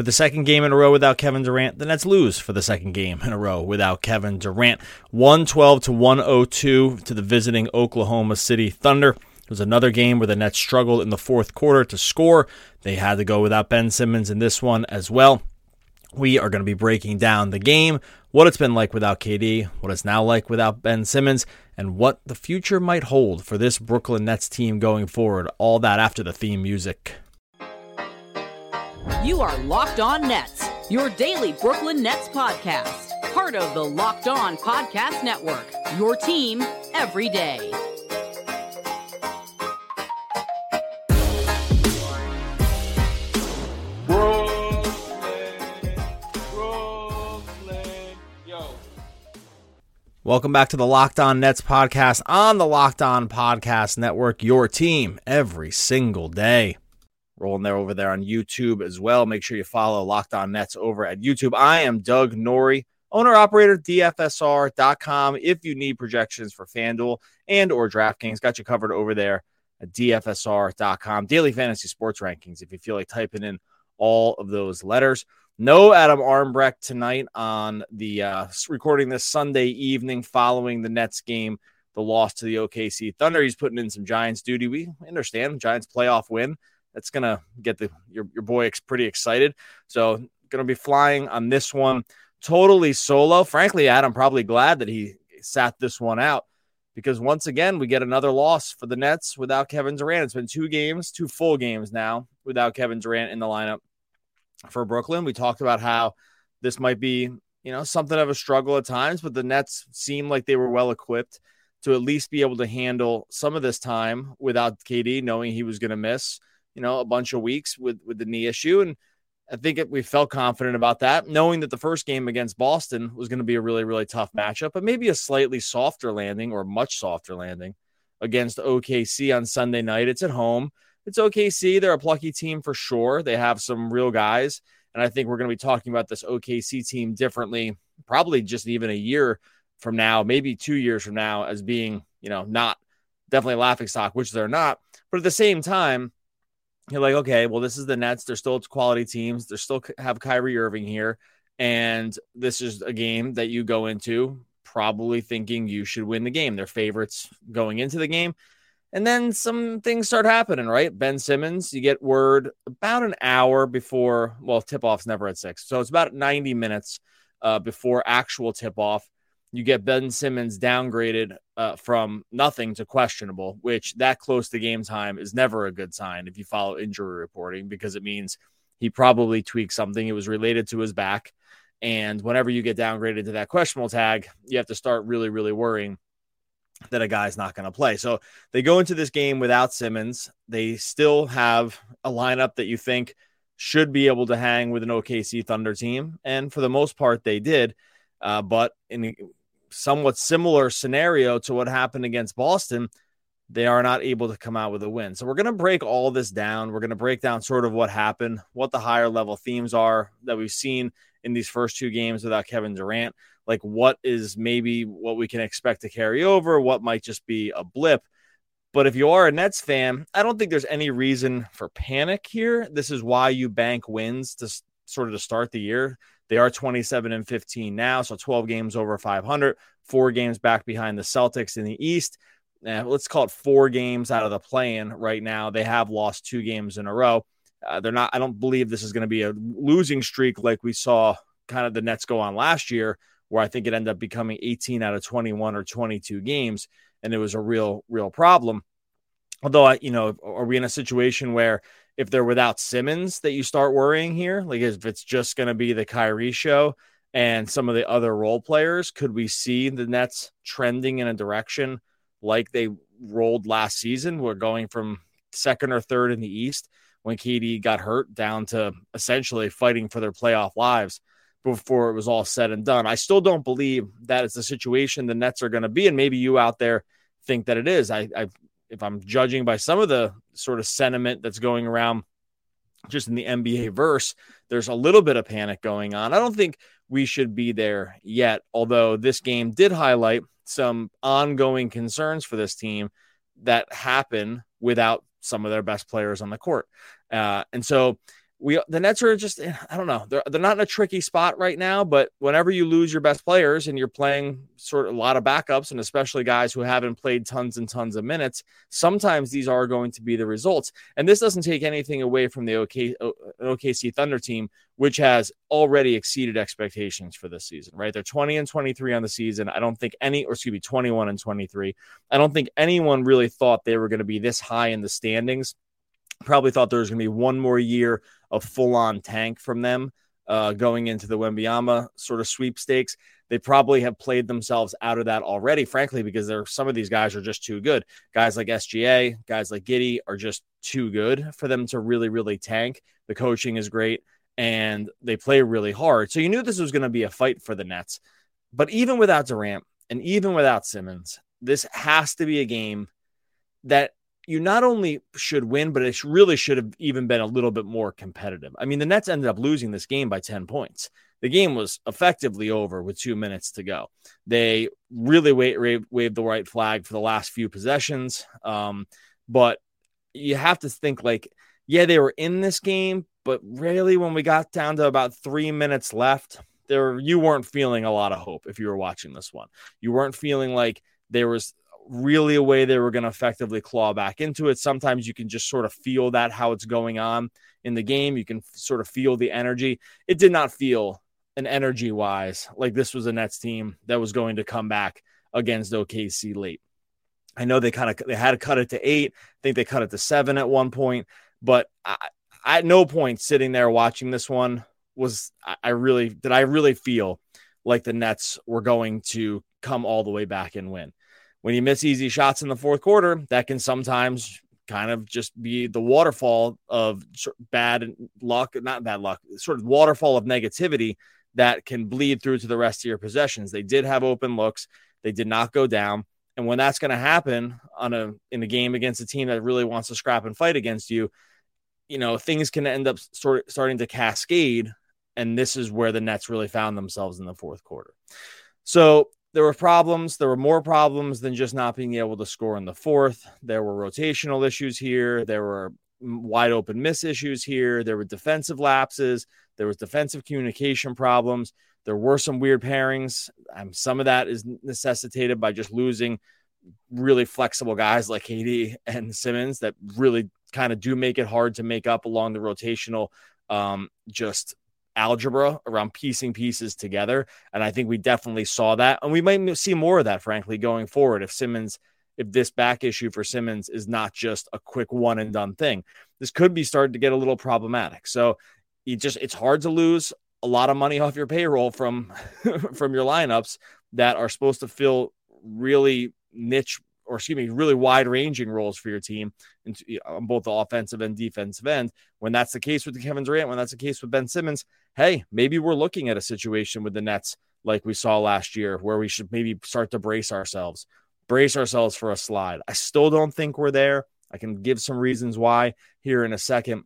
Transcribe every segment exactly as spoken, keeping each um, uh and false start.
For the second game in a row without Kevin Durant, the Nets lose for the second game in a row without Kevin Durant. one twelve to one oh two to the visiting Oklahoma City Thunder. It was another game where the Nets struggled in the fourth quarter to score. They had to go without Ben Simmons in this one as well. We are going to be breaking down the game, what it's been like without K D, what it's now like without Ben Simmons, and what the future might hold for this Brooklyn Nets team going forward. All that after the theme music. You are Locked On Nets, your daily Brooklyn Nets podcast. Part of the Locked On Podcast Network, your team every day. Welcome back to the Locked On Nets podcast on the Locked On Podcast Network, your team every single day. Rolling there over there on YouTube as well. Make sure you follow Locked On Nets over at YouTube. I am Doug Norrie, owner-operator, D F S R dot com. If you need projections for FanDuel and or DraftKings, got you covered over there at D F S R dot com. Daily fantasy sports rankings if you feel like typing in all of those letters. No Adam Armbrecht tonight on the uh, recording this Sunday evening following the Nets game, the loss to the O K C Thunder. He's putting in some Giants duty. We understand Giants playoff win. That's going to get the your, your boy pretty excited. So going to be flying on this one totally solo. Frankly, Adam, probably glad that he sat this one out because once again, we get another loss for the Nets without Kevin Durant. It's been two games, two full games now without Kevin Durant in the lineup. For Brooklyn, we talked about how this might be, you know, something of a struggle at times, but the Nets seem like they were well equipped to at least be able to handle some of this time without K D, knowing he was going to miss, you know, a bunch of weeks with, with the knee issue. And I think it, we felt confident about that, knowing that the first game against Boston was going to be a really, really tough matchup, but maybe a slightly softer landing or much softer landing against O K C on Sunday night. It's at home. It's O K C. They're a plucky team for sure. They have some real guys, and I think we're going to be talking about this O K C team differently probably just even a year from now, maybe two years from now, as being, you know, not definitely laughingstock, which they're not. But at the same time, you're like, okay, well, this is the Nets. They're still quality teams. They still have Kyrie Irving here, and this is a game that you go into probably thinking you should win the game. They're favorites going into the game. And then some things start happening, right? Ben Simmons, you get word about an hour before, well, tip-off's never at six. So it's about ninety minutes uh, before actual tip-off. You get Ben Simmons downgraded uh, from nothing to questionable, which that close to game time is never a good sign if you follow injury reporting because it means he probably tweaked something. It was related to his back. And whenever you get downgraded to that questionable tag, you have to start really, really worrying that a guy's not going to play. So they go into this game without Simmons. They still have a lineup that you think should be able to hang with an O K C Thunder team. And for the most part, they did. Uh, but in a somewhat similar scenario to what happened against Boston, they are not able to come out with a win. So we're going to break all this down. We're going to break down sort of what happened, what the higher level themes are that we've seen in these first two games without Kevin Durant. Like what is maybe what we can expect to carry over, what might just be a blip. But if you are a Nets fan, I don't think there's any reason for panic here. This is why you bank wins to sort of to start the year. They are twenty-seven and fifteen now, so twelve games over five hundred, four games back behind the Celtics in the East. Uh, let's call it four games out of the play-in right now. They have lost two games in a row. Uh, they're not. I don't believe this is going to be a losing streak like we saw kind of the Nets go on last year, where I think it ended up becoming eighteen out of twenty-one or twenty-two games, and it was a real, real problem. Although, you know, are we in a situation where if they're without Simmons that you start worrying here? Like if it's just going to be the Kyrie show and some of the other role players, could we see the Nets trending in a direction like they rolled last season? We're going from second or third in the East when K D got hurt down to essentially fighting for their playoff lives before it was all said and done. I still don't believe that it's the situation the Nets are going to be, and maybe you out there think that it is. I, I, if I'm judging by some of the sort of sentiment that's going around just in the N B A verse, there's a little bit of panic going on. I don't think we should be there yet, although this game did highlight some ongoing concerns for this team that happen without some of their best players on the court. Uh, and so we the Nets are just, I don't know, they're they're not in a tricky spot right now, but whenever you lose your best players and you're playing sort of a lot of backups, and especially guys who haven't played tons and tons of minutes, sometimes these are going to be the results. And this doesn't take anything away from the O K C Thunder team, which has already exceeded expectations for this season, right? They're twenty and twenty-three on the season. I don't think any, or excuse me, twenty-one and twenty-three. I don't think anyone really thought they were going to be this high in the standings. Probably thought there was going to be one more year of full-on tank from them uh, going into the Wembanyama sort of sweepstakes. They probably have played themselves out of that already, frankly, because there some of these guys are just too good. Guys like S G A, guys like Giddey are just too good for them to really, really tank. The coaching is great, and they play really hard. So you knew this was going to be a fight for the Nets. But even without Durant and even without Simmons, this has to be a game that you not only should win, but it really should have even been a little bit more competitive. I mean, the Nets ended up losing this game by ten points. The game was effectively over with two minutes to go. They really waved, waved the white flag for the last few possessions. Um, but you have to think, like, yeah, they were in this game, but really when we got down to about three minutes left, there you weren't feeling a lot of hope if you were watching this one. You weren't feeling like there was really a way they were going to effectively claw back into it. Sometimes you can just sort of feel that, how it's going on in the game. You can sort of feel the energy. It did not feel, an energy wise, like this was a Nets team that was going to come back against O K C late. I know they kind of, they had to cut it to eight. I think they cut it to seven at one point, but I, at no point sitting there watching this one was, I, I really, did I really feel like the Nets were going to come all the way back and win. When you miss easy shots in the fourth quarter, that can sometimes kind of just be the waterfall of bad luck, not bad luck, sort of waterfall of negativity that can bleed through to the rest of your possessions. They did have open looks. They did not go down. And when that's going to happen on a in a game against a team that really wants to scrap and fight against you, you know, things can end up sort of starting to cascade. And this is where the Nets really found themselves in the fourth quarter. So there were problems. There were more problems than just not being able to score in the fourth. There were rotational issues here. There were wide open miss issues here. There were defensive lapses. There was defensive communication problems. There were some weird pairings. Um, some of that is necessitated by just losing really flexible guys like K D and Simmons that really kind of do make it hard to make up along the rotational um, just algebra around piecing pieces together. And I think we definitely saw that. And we might see more of that, frankly, going forward. If Simmons, if this back issue for Simmons is not just a quick one and done thing, this could be starting to get a little problematic. So you just, it's hard to lose a lot of money off your payroll from, from your lineups that are supposed to fill really niche or excuse me, really wide ranging roles for your team on both the offensive and defensive end. When that's the case with the Kevin Durant, when that's the case with Ben Simmons, hey, maybe we're looking at a situation with the Nets like we saw last year where we should maybe start to brace ourselves, brace ourselves for a slide. I still don't think we're there. I can give some reasons why here in a second,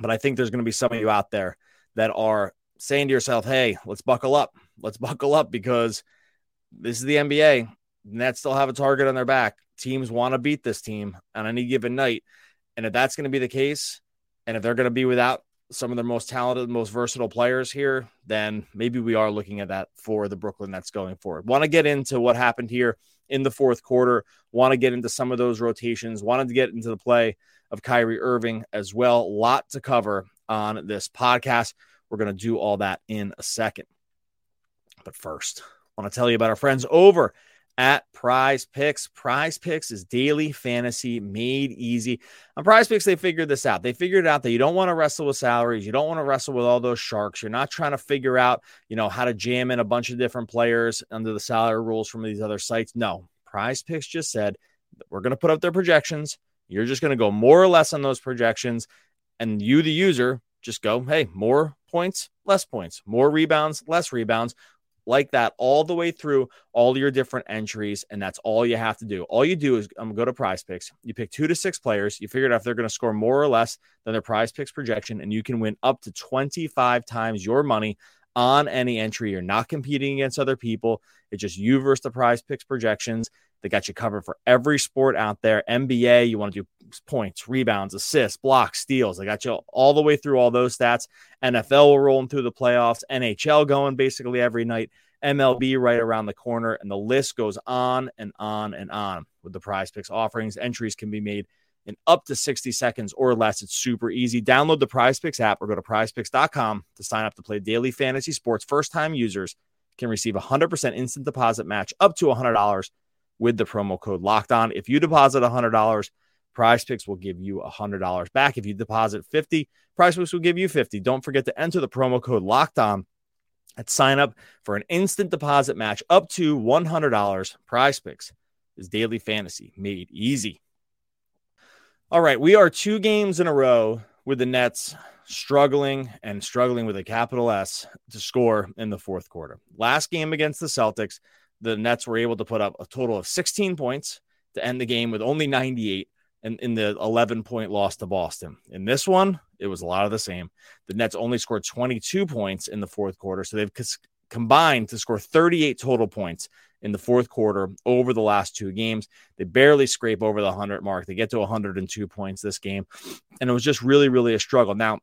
but I think there's going to be some of you out there that are saying to yourself, hey, let's buckle up. Let's buckle up because this is the N B A. Nets still have a target on their back. Teams want to beat this team on any given night. And if that's going to be the case, and if they're going to be without some of their most talented, most versatile players here, then maybe we are looking at that for the Brooklyn Nets going forward. Want to get into what happened here in the fourth quarter. Want to get into some of those rotations. Wanted to get into the play of Kyrie Irving as well. A lot to cover on this podcast. We're going to do all that in a second. But first, I want to tell you about our friends over at Prize Picks. Prize Picks is daily fantasy made easy. On Prize Picks, they figured this out. They figured out that you don't want to wrestle with salaries. You don't want to wrestle with all those sharks. You're not trying to figure out, you know, how to jam in a bunch of different players under the salary rules from these other sites. No, Prize Picks just said, we're going to put up their projections. You're just going to go more or less on those projections. And you, the user, just go, hey, more points, less points, more rebounds, less rebounds, like that all the way through all your different entries. And that's all you have to do. All you do is um, go to Prize Picks. You pick two to six players. You figure out if they're going to score more or less than their Prize Picks projection. And you can win up to twenty-five times your money on any entry. You're not competing against other people. It's just you versus the Prize Picks projections. They got you covered for every sport out there. N B A, you want to do points, rebounds, assists, blocks, steals. They got you all the way through all those stats. N F L, we're rolling through the playoffs. N H L going basically every night. M L B right around the corner. And the list goes on and on and on with the Prize Picks offerings. Entries can be made in up to sixty seconds or less. It's super easy. Download the Prize Picks app or go to prize picks dot com to sign up to play daily fantasy sports. First-time users can receive a one hundred percent instant deposit match up to one hundred dollars with the promo code Locked On. If you deposit one hundred dollars, Prize Picks will give you one hundred dollars back. If you deposit fifty dollars, Prize Picks will give you fifty dollars. Don't forget to enter the promo code Locked On at sign up for an instant deposit match up to one hundred dollars. Prize Picks is daily fantasy made easy. All right, we are two games in a row with the Nets struggling and struggling with a capital S to score in the fourth quarter. Last game against the Celtics, the Nets were able to put up a total of sixteen points to end the game with only ninety-eight in, in the eleven-point loss to Boston. In this one, it was a lot of the same. The Nets only scored twenty-two points in the fourth quarter, so they've c- combined to score thirty-eight total points in the fourth quarter over the last two games. They barely scrape over the one hundred mark. They get to one hundred two points this game, and it was just really, really a struggle. Now,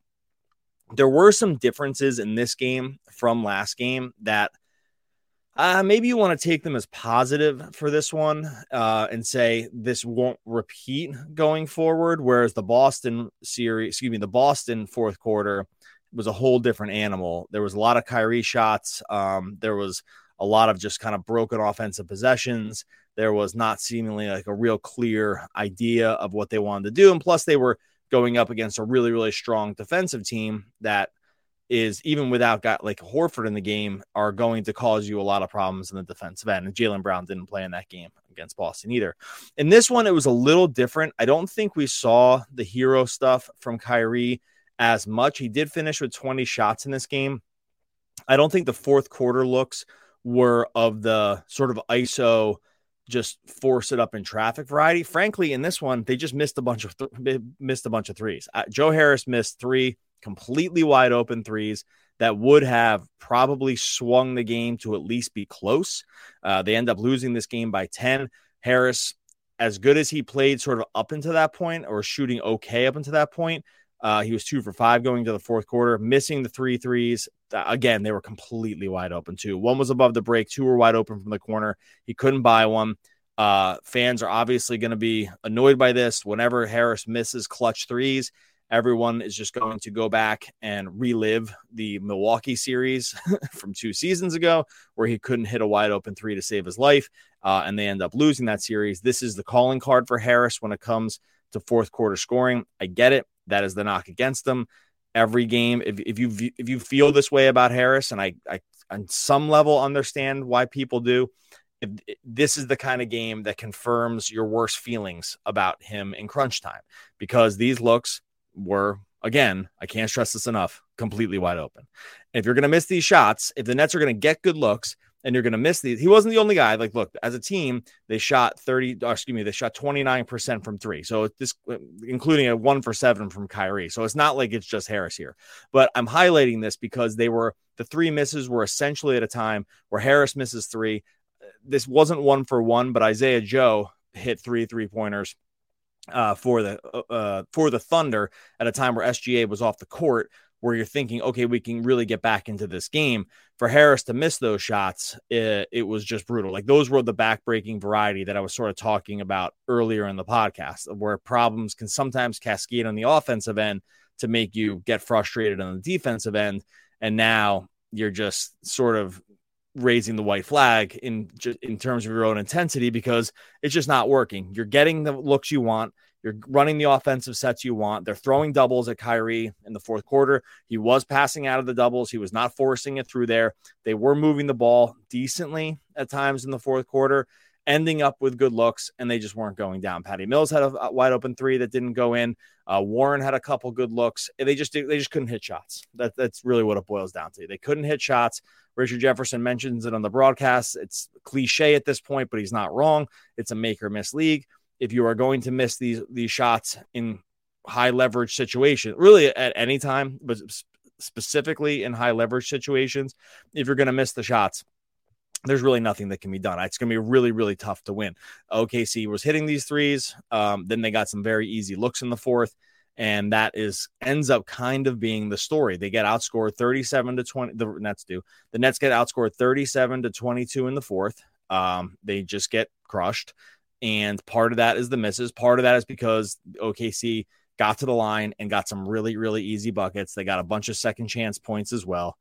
there were some differences in this game from last game that Uh, maybe you want to take them as positive for this one uh, and say this won't repeat going forward, whereas the Boston series, excuse me, the Boston fourth quarter was a whole different animal. There was a lot of Kyrie shots. Um, there was a lot of just kind of broken offensive possessions. There was not seemingly like a real clear idea of what they wanted to do. And plus they were going up against a really, really strong defensive team that is, even without got like Horford in the game, are going to cause you a lot of problems in the defensive end. And Jaylen Brown didn't play in that game against Boston either. In this one, it was a little different. I don't think we saw the hero stuff from Kyrie as much. He did finish with twenty shots in this game. I don't think the fourth quarter looks were of the sort of I S O, just force it up in traffic variety. Frankly, in this one, they just missed a bunch of th- missed a bunch of threes. Uh, Joe Harris missed three completely wide open threes that would have probably swung the game to at least be close. Uh, they end up losing this game by ten. Harris, as good as he played sort of up into that point, or shooting okay up into that point, uh, he was two for five going to the fourth quarter, missing the three threes. Again, they were completely wide open too. One was above the break. Two were wide open from the corner. He couldn't buy one. Uh, fans are obviously going to be annoyed by this. Whenever Harris misses clutch threes, everyone is just going to go back and relive the Milwaukee series from two seasons ago where he couldn't hit a wide open three to save his life, uh, and they end up losing that series. This is the calling card for Harris when it comes to fourth quarter scoring. I get it. That is the knock against them. Every game, if, if you if you feel this way about Harris, and I, I on some level understand why people do, if, if this is the kind of game that confirms your worst feelings about him in crunch time, because these looks were, again, I can't stress this enough, completely wide open. And if you're going to miss these shots, if the Nets are going to get good looks and you're going to miss these, he wasn't the only guy. Like, look, as a team, they shot thirty, or excuse me, they shot twenty-nine percent from three. So it's this, including a one for seven from Kyrie. So it's not like it's just Harris here, but I'm highlighting this because they were, the three misses were essentially at a time where Harris misses three. This wasn't one for one, but Isaiah Joe hit three three pointers Uh, for the uh, for the Thunder at a time where S G A was off the court, where you're thinking, okay, we can really get back into this game. For Harris to miss those shots, it, it was just brutal. Like, those were the back-breaking variety that I was sort of talking about earlier in the podcast, where problems can sometimes cascade on the offensive end to make you get frustrated on the defensive end, and now you're just sort of raising the white flag in in terms of your own intensity because it's just not working. You're getting the looks you want. You're running the offensive sets you want. They're throwing doubles at Kyrie in the fourth quarter. He was passing out of the doubles. He was not forcing it through there. They were moving the ball decently at times in the fourth quarter, ending up with good looks, and they just weren't going down. Patty Mills had a wide open three that didn't go in. Uh, Warren had a couple good looks. And they just they just couldn't hit shots. That, that's really what it boils down to. They couldn't hit shots. Richard Jefferson mentions it on the broadcast. It's cliche at this point, but he's not wrong. It's a make or miss league. If you are going to miss these these shots in high leverage situations, really at any time, but specifically in high leverage situations, if you're going to miss the shots, there's really nothing that can be done. It's going to be really, really tough to win. O K C was hitting these threes. Um, then they got some very easy looks in the fourth. And that is ends up kind of being the story. They get outscored thirty-seven to twenty. The Nets do. The Nets get outscored thirty-seven to twenty-two in the fourth. Um, they just get crushed. And part of that is the misses. Part of that is because O K C got to the line and got some really, really easy buckets. They got a bunch of second chance points as well.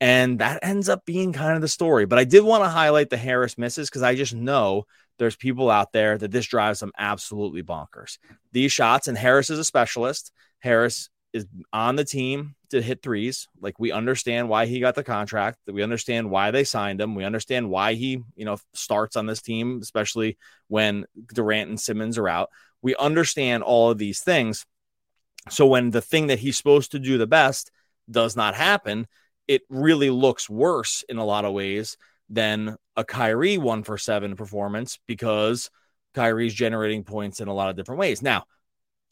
And that ends up being kind of the story. But I did want to highlight the Harris misses because I just know there's people out there that this drives them absolutely bonkers. These shots, and Harris is a specialist. Harris is on the team to hit threes. Like, we understand why he got the contract. We understand why they signed him. We understand why he, you know, starts on this team, especially when Durant and Simmons are out. We understand all of these things. So when the thing that he's supposed to do the best does not happen, it really looks worse in a lot of ways than a Kyrie one for seven performance, because Kyrie's generating points in a lot of different ways. Now,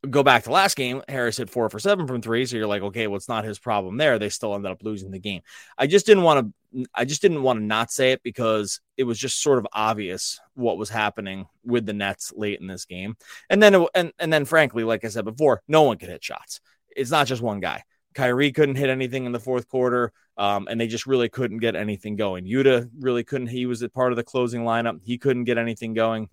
go back to last game, Harris hit four for seven from three. So you're like, okay, well, it's not his problem there. They still ended up losing the game. I just didn't want to, I just didn't want to not say it because it was just sort of obvious what was happening with the Nets late in this game. And then, and, and then frankly, like I said before, no one could hit shots. It's not just one guy. Kyrie couldn't hit anything in the fourth quarter, um, and they just really couldn't get anything going. Yuta really couldn't. He was a part of the closing lineup. He couldn't get anything going,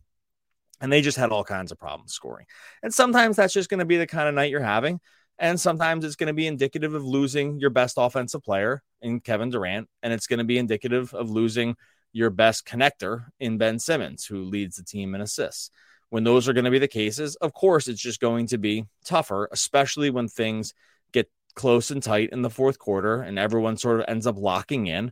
and they just had all kinds of problems scoring. And sometimes that's just going to be the kind of night you're having, and sometimes it's going to be indicative of losing your best offensive player in Kevin Durant, and it's going to be indicative of losing your best connector in Ben Simmons, who leads the team in assists. When those are going to be the cases, of course, it's just going to be tougher, especially when things get close and tight in the fourth quarter and everyone sort of ends up locking in.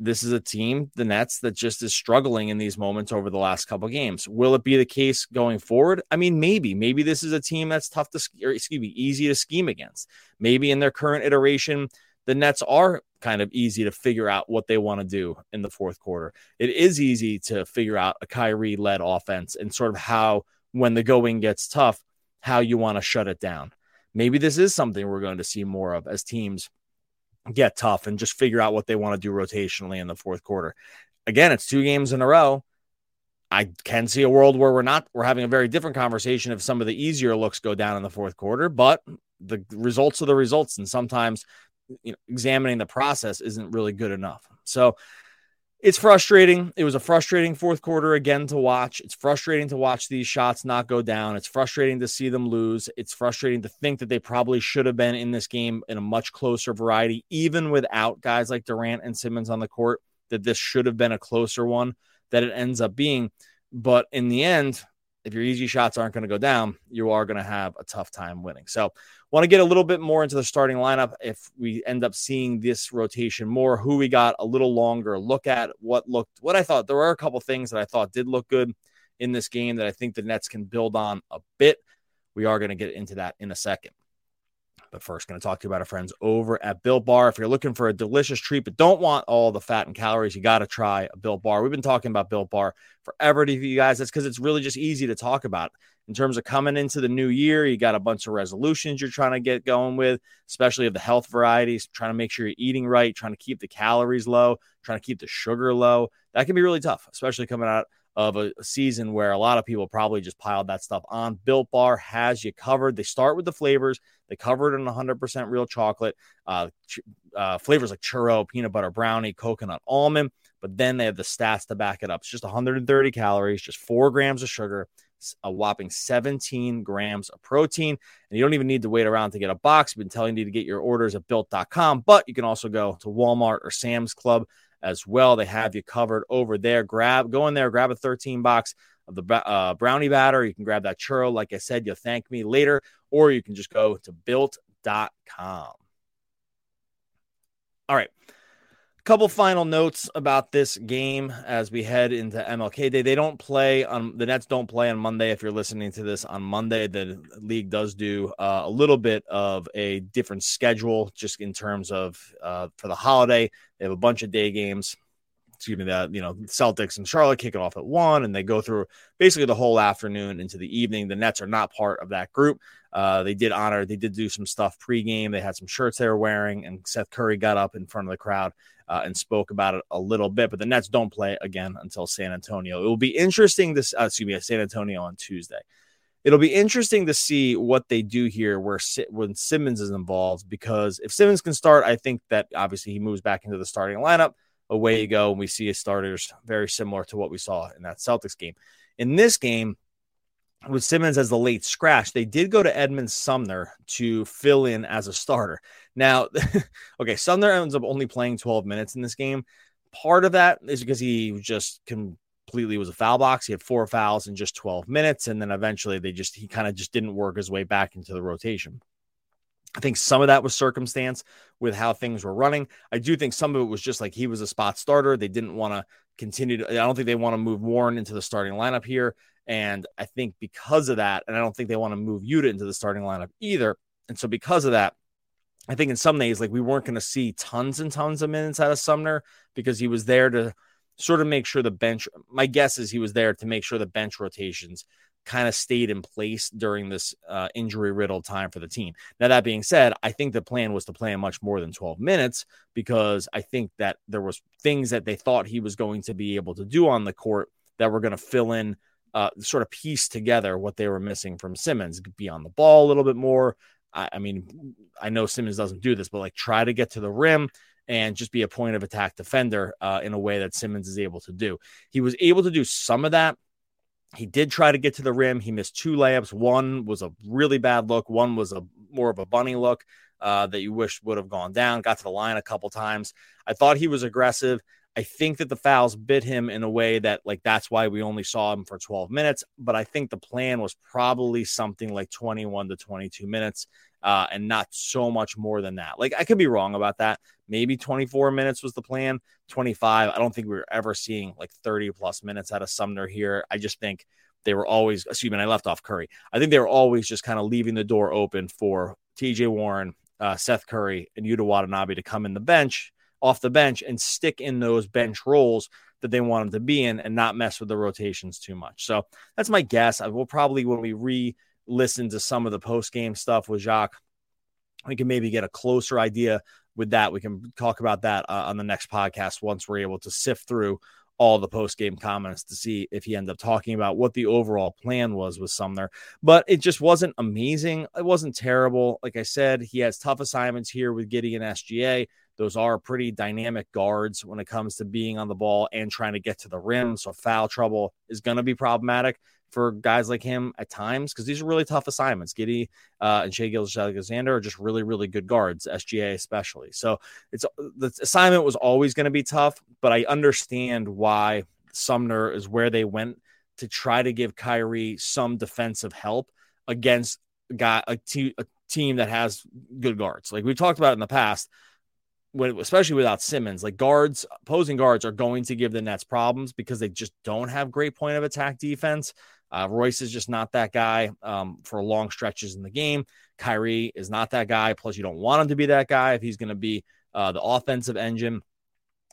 This is a team, the Nets, that just is struggling in these moments over the last couple of games. Will it be the case going forward? I mean, maybe, maybe this is a team that's tough to, or excuse me, easy to scheme against. Maybe in their current iteration, the Nets are kind of easy to figure out what they want to do in the fourth quarter. It is easy to figure out a Kyrie led offense and sort of how, when the going gets tough, how you want to shut it down. Maybe this is something we're going to see more of as teams get tough and just figure out what they want to do rotationally in the fourth quarter. Again, it's two games in a row. I can see a world where we're not, we're having a very different conversation if some of the easier looks go down in the fourth quarter, but the results are the results. And sometimes, you know, examining the process isn't really good enough. So it's frustrating. It was a frustrating fourth quarter again to watch. It's frustrating to watch these shots not go down. It's frustrating to see them lose. It's frustrating to think that they probably should have been in this game in a much closer variety, even without guys like Durant and Simmons on the court, that this should have been a closer one that it ends up being. But in the end, if your easy shots aren't going to go down, you are going to have a tough time winning. So want to get a little bit more into the starting lineup. If we end up seeing this rotation more, who we got a little longer look at, what looked, what I thought, there are a couple things that I thought did look good in this game that I think the Nets can build on a bit. We are going to get into that in a second. But first, going to talk to you about our friends over at Built Bar. If you're looking for a delicious treat but don't want all the fat and calories, you got to try a Built Bar. We've been talking about Built Bar forever to you guys. That's because it's really just easy to talk about. In terms of coming into the new year, you got a bunch of resolutions you're trying to get going with, especially of the health varieties, trying to make sure you're eating right, trying to keep the calories low, trying to keep the sugar low. That can be really tough, especially coming out of a season where a lot of people probably just piled that stuff on. Built Bar has you covered. They start with the flavors. They cover it in one hundred percent real chocolate, uh, ch- uh, flavors like churro, peanut butter brownie, coconut almond, but then they have the stats to back it up. It's just one hundred thirty calories, just four grams of sugar, a whopping seventeen grams of protein. And you don't even need to wait around to get a box. We've been telling you to get your orders at built dot com, but you can also go to Walmart or Sam's Club as well. They have you covered over there. Grab, go in there, grab a thirteen box of the uh, brownie batter. You can grab that churro. Like I said, you'll thank me later, or you can just go to built dot com. All right. A couple final notes about this game as we head into M L K Day. They don't play on the Nets don't play on Monday. If you're listening to this on Monday, the league does do uh, a little bit of a different schedule just in terms of uh, for the holiday. They have a bunch of day games. excuse me, the, you know, Celtics and Charlotte kick it off at one, and they go through basically the whole afternoon into the evening. The Nets are not part of that group. Uh, they did honor, they did do some stuff pregame. They had some shirts they were wearing, and Seth Curry got up in front of the crowd uh, and spoke about it a little bit. But the Nets don't play again until San Antonio. It will be interesting to uh, excuse me, San Antonio on Tuesday. It'll be interesting to see what they do here where when Simmons is involved, because if Simmons can start, I think that obviously he moves back into the starting lineup. Away you go, and we see his starters very similar to what we saw in that Celtics game. In this game, with Simmons as the late scratch, they did go to Edmund Sumner to fill in as a starter. Now, okay, Sumner ends up only playing twelve minutes in this game. Part of that is because he just can. Completely was a foul box. He had four fouls in just twelve minutes. And then eventually they just, he kind of just didn't work his way back into the rotation. I think some of that was circumstance with how things were running. I do think some of it was just like he was a spot starter. They didn't want to continue to, I don't think they want to move Warren into the starting lineup here. And I think because of that, and I don't think they want to move Yuta into the starting lineup either. And so because of that, I think in some days, like we weren't going to see tons and tons of minutes out of Sumner because he was there to sort of make sure the bench, my guess is he was there to make sure the bench rotations kind of stayed in place during this uh, injury-riddled time for the team. Now, that being said, I think the plan was to play him much more than twelve minutes because I think that there was things that they thought he was going to be able to do on the court that were going to fill in, uh, sort of piece together what they were missing from Simmons. Be on the ball a little bit more. I, I mean, I know Simmons doesn't do this, but like try to get to the rim and just be a point of attack defender uh, in a way that Simmons is able to do. He was able to do some of that. He did try to get to the rim. He missed two layups. One was a really bad look. One was a more of a bunny look uh, that you wish would have gone down. Got to the line a couple times. I thought he was aggressive. I think that the fouls bit him in a way that, like, that's why we only saw him for twelve minutes. But I think the plan was probably something like twenty-one to twenty-two minutes uh, and not so much more than that. Like, I could be wrong about that. Maybe twenty-four minutes was the plan, twenty-five. I don't think we were ever seeing like thirty plus minutes out of Sumner here. I just think they were always, excuse me, I left off Curry. I think they were always just kind of leaving the door open for T J Warren, uh, Seth Curry, and Yuta Watanabe to come in the bench. Off the bench and stick in those bench roles that they want them to be in and not mess with the rotations too much. So that's my guess. I will probably, when we re-listen to some of the post-game stuff with Jacques, we can maybe get a closer idea with that. We can talk about that uh, on the next podcast once we're able to sift through all the post-game comments to see if he ended up talking about what the overall plan was with Sumner. But it just wasn't amazing. It wasn't terrible. Like I said, he has tough assignments here with Giddey and S G A. Those are pretty dynamic guards when it comes to being on the ball and trying to get to the rim. So foul trouble is going to be problematic for guys like him at times because these are really tough assignments. Giddey uh, and Shai Gilgeous-Alexander are just really, really good guards, S G A especially. So it's the assignment was always going to be tough, but I understand why Sumner is where they went to try to give Kyrie some defensive help against a, guy, a, te- a team that has good guards. Like we talked about in the past, when, especially without Simmons, like guards, opposing guards are going to give the Nets problems because they just don't have great point of attack defense. Uh, Royce is just not that guy um, for long stretches in the game. Kyrie is not that guy. Plus, you don't want him to be that guy if he's going to be uh, the offensive engine.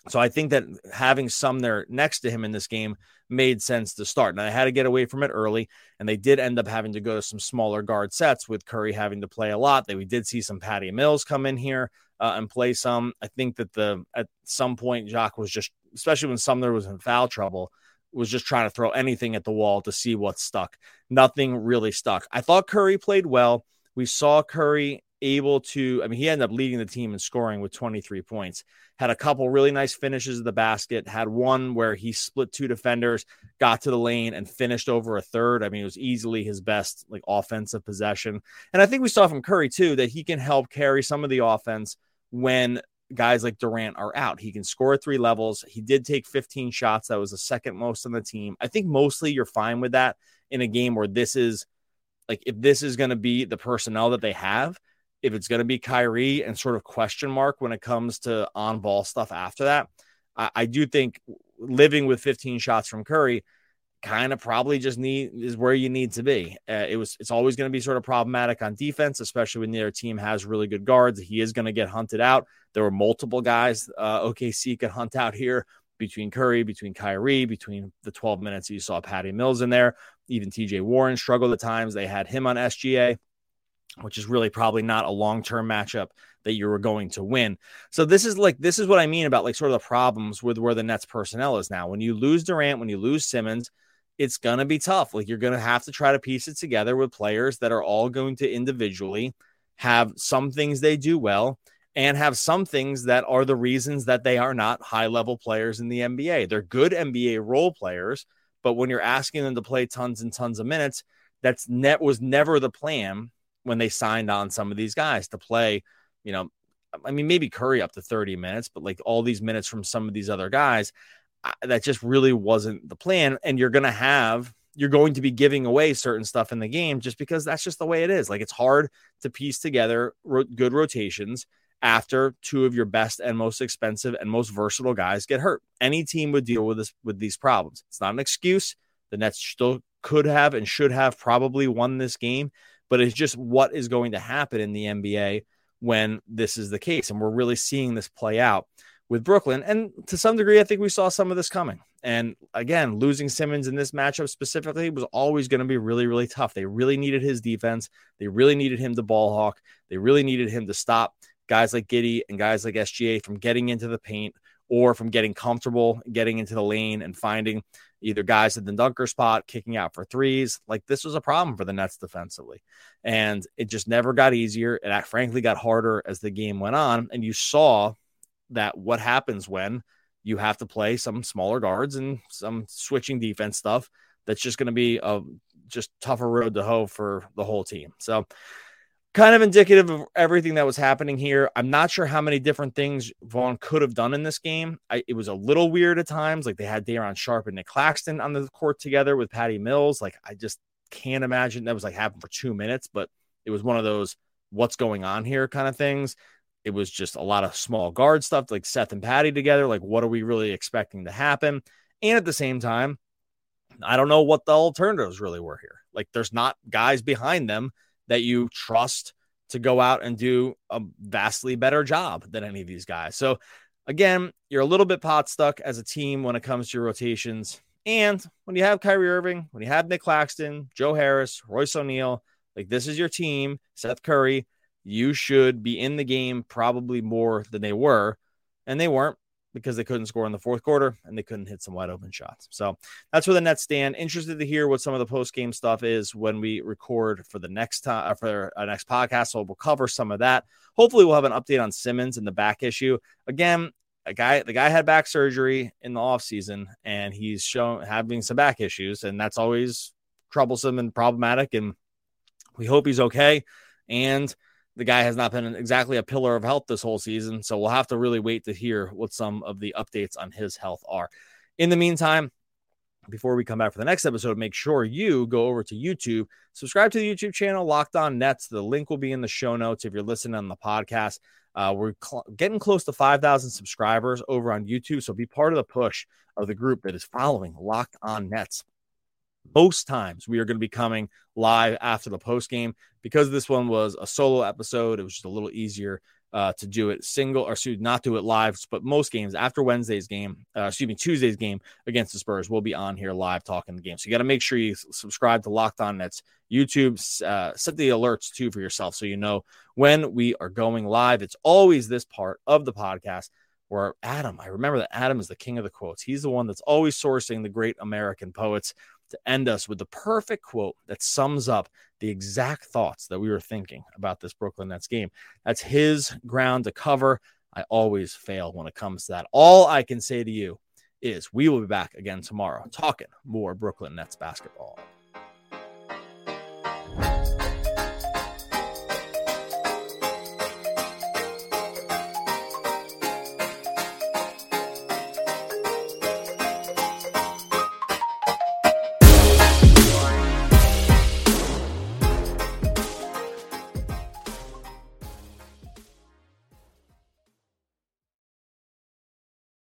So I think that having Sumner next to him in this game made sense to start. Now, they had to get away from it early, and they did end up having to go to some smaller guard sets with Curry having to play a lot. They, we did see some Patty Mills come in here. Uh, and play some. I think that the at some point Jacques was just, especially when Sumner was in foul trouble, was just trying to throw anything at the wall to see what stuck. Nothing really stuck. I thought Curry played well. We saw Curry able to, I mean, he ended up leading the team in scoring with twenty-three points, had a couple really nice finishes at the basket, had one where he split two defenders, got to the lane and finished over a third. I mean, it was easily his best like offensive possession. And I think we saw from Curry too, that he can help carry some of the offense when guys like Durant are out. He can score at three levels. He did take fifteen shots. That was the second most on the team. I think mostly you're fine with that in a game where this is like, if this is going to be the personnel that they have, if it's going to be Kyrie and sort of question mark when it comes to on ball stuff after that, I, I do think living with fifteen shots from Curry kind of probably just need is where you need to be. Uh, it was, it's always going to be sort of problematic on defense, especially when the other team has really good guards. He is going to get hunted out. There were multiple guys uh, O K C could hunt out here between Curry, between Kyrie, between the twelve minutes you saw Patty Mills in there. Even T J Warren struggled at times. They had him on S G A, which is really probably not a long-term matchup that you were going to win. So this is like, this is what I mean about like sort of the problems with where the Nets personnel is now. When you lose Durant, when you lose Simmons, it's going to be tough. Like you're going to have to try to piece it together with players that are all going to individually have some things they do well and have some things that are the reasons that they are not high-level players in the N B A. They're good N B A role players, but when you're asking them to play tons and tons of minutes, that's net was never the plan when they signed on some of these guys to play, you know, I mean, maybe Curry up to thirty minutes, but like all these minutes from some of these other guys, I, that just really wasn't the plan. And you're going to have, you're going to be giving away certain stuff in the game just because that's just the way it is. Like it's hard to piece together ro- good rotations after two of your best and most expensive and most versatile guys get hurt. Any team would deal with this, with these problems. It's not an excuse. The Nets still could have and should have probably won this game, but it's just what is going to happen in the N B A when this is the case. And we're really seeing this play out with Brooklyn. And to some degree, I think we saw some of this coming. And again, losing Simmons in this matchup specifically was always going to be really, really tough. They really needed his defense. They really needed him to ball hawk. They really needed him to stop guys like Giddey and guys like S G A from getting into the paint or from getting comfortable, getting into the lane and finding either guys at the dunker spot, kicking out for threes. Like this was a problem for the Nets defensively. And it just never got easier. And that frankly got harder as the game went on. And you saw that what happens when you have to play some smaller guards and some switching defense stuff, that's just going to be a just tougher road to hoe for the whole team. So kind of indicative of everything that was happening here. I'm not sure how many different things Vaughn could have done in this game. I, it was a little weird at times. Like they had Darren Sharp and Nick Claxton on the court together with Patty Mills. Like I just can't imagine that was like happened for two minutes, but it was one of those what's going on here kind of things. It was just a lot of small guard stuff, like Seth and Patty together. Like, what are we really expecting to happen? And at the same time, I don't know what the alternatives really were here. Like, there's not guys behind them that you trust to go out and do a vastly better job than any of these guys. So, again, you're a little bit pot stuck as a team when it comes to your rotations. And when you have Kyrie Irving, when you have Nick Claxton, Joe Harris, Royce O'Neill, like, this is your team, Seth Curry. You should be in the game probably more than they were, and they weren't because they couldn't score in the fourth quarter and they couldn't hit some wide open shots. So that's where the Nets stand. Interested to hear what some of the post-game stuff is when we record for the next time, for our next podcast. So we'll cover some of that. Hopefully we'll have an update on Simmons and the back issue. Again, a guy, the guy had back surgery in the offseason and he's shown having some back issues, and that's always troublesome and problematic. And we hope he's okay. And the guy has not been exactly a pillar of health this whole season, so we'll have to really wait to hear what some of the updates on his health are. In the meantime, before we come back for the next episode, make sure you go over to YouTube, subscribe to the YouTube channel, Locked On Nets. The link will be in the show notes if you're listening on the podcast. Uh, we're cl- getting close to five thousand subscribers over on YouTube, so be part of the push of the group that is following Locked On Nets. Most times we are going to be coming live after the post game because this one was a solo episode. It was just a little easier uh, to do it single or should not do it live. But most games after Wednesday's game, uh, excuse me, Tuesday's game against the Spurs, we'll be on here live talking the game. So you got to make sure you subscribe to Locked On Nets YouTube. Uh, set the alerts too for yourself so you know when we are going live. It's always this part of the podcast where Adam, I remember that Adam is the king of the quotes. He's the one that's always sourcing the great American poets to end us with the perfect quote that sums up the exact thoughts that we were thinking about this Brooklyn Nets game. That's his ground to cover. I always fail when it comes to that. All I can say to you is we will be back again tomorrow talking more Brooklyn Nets basketball.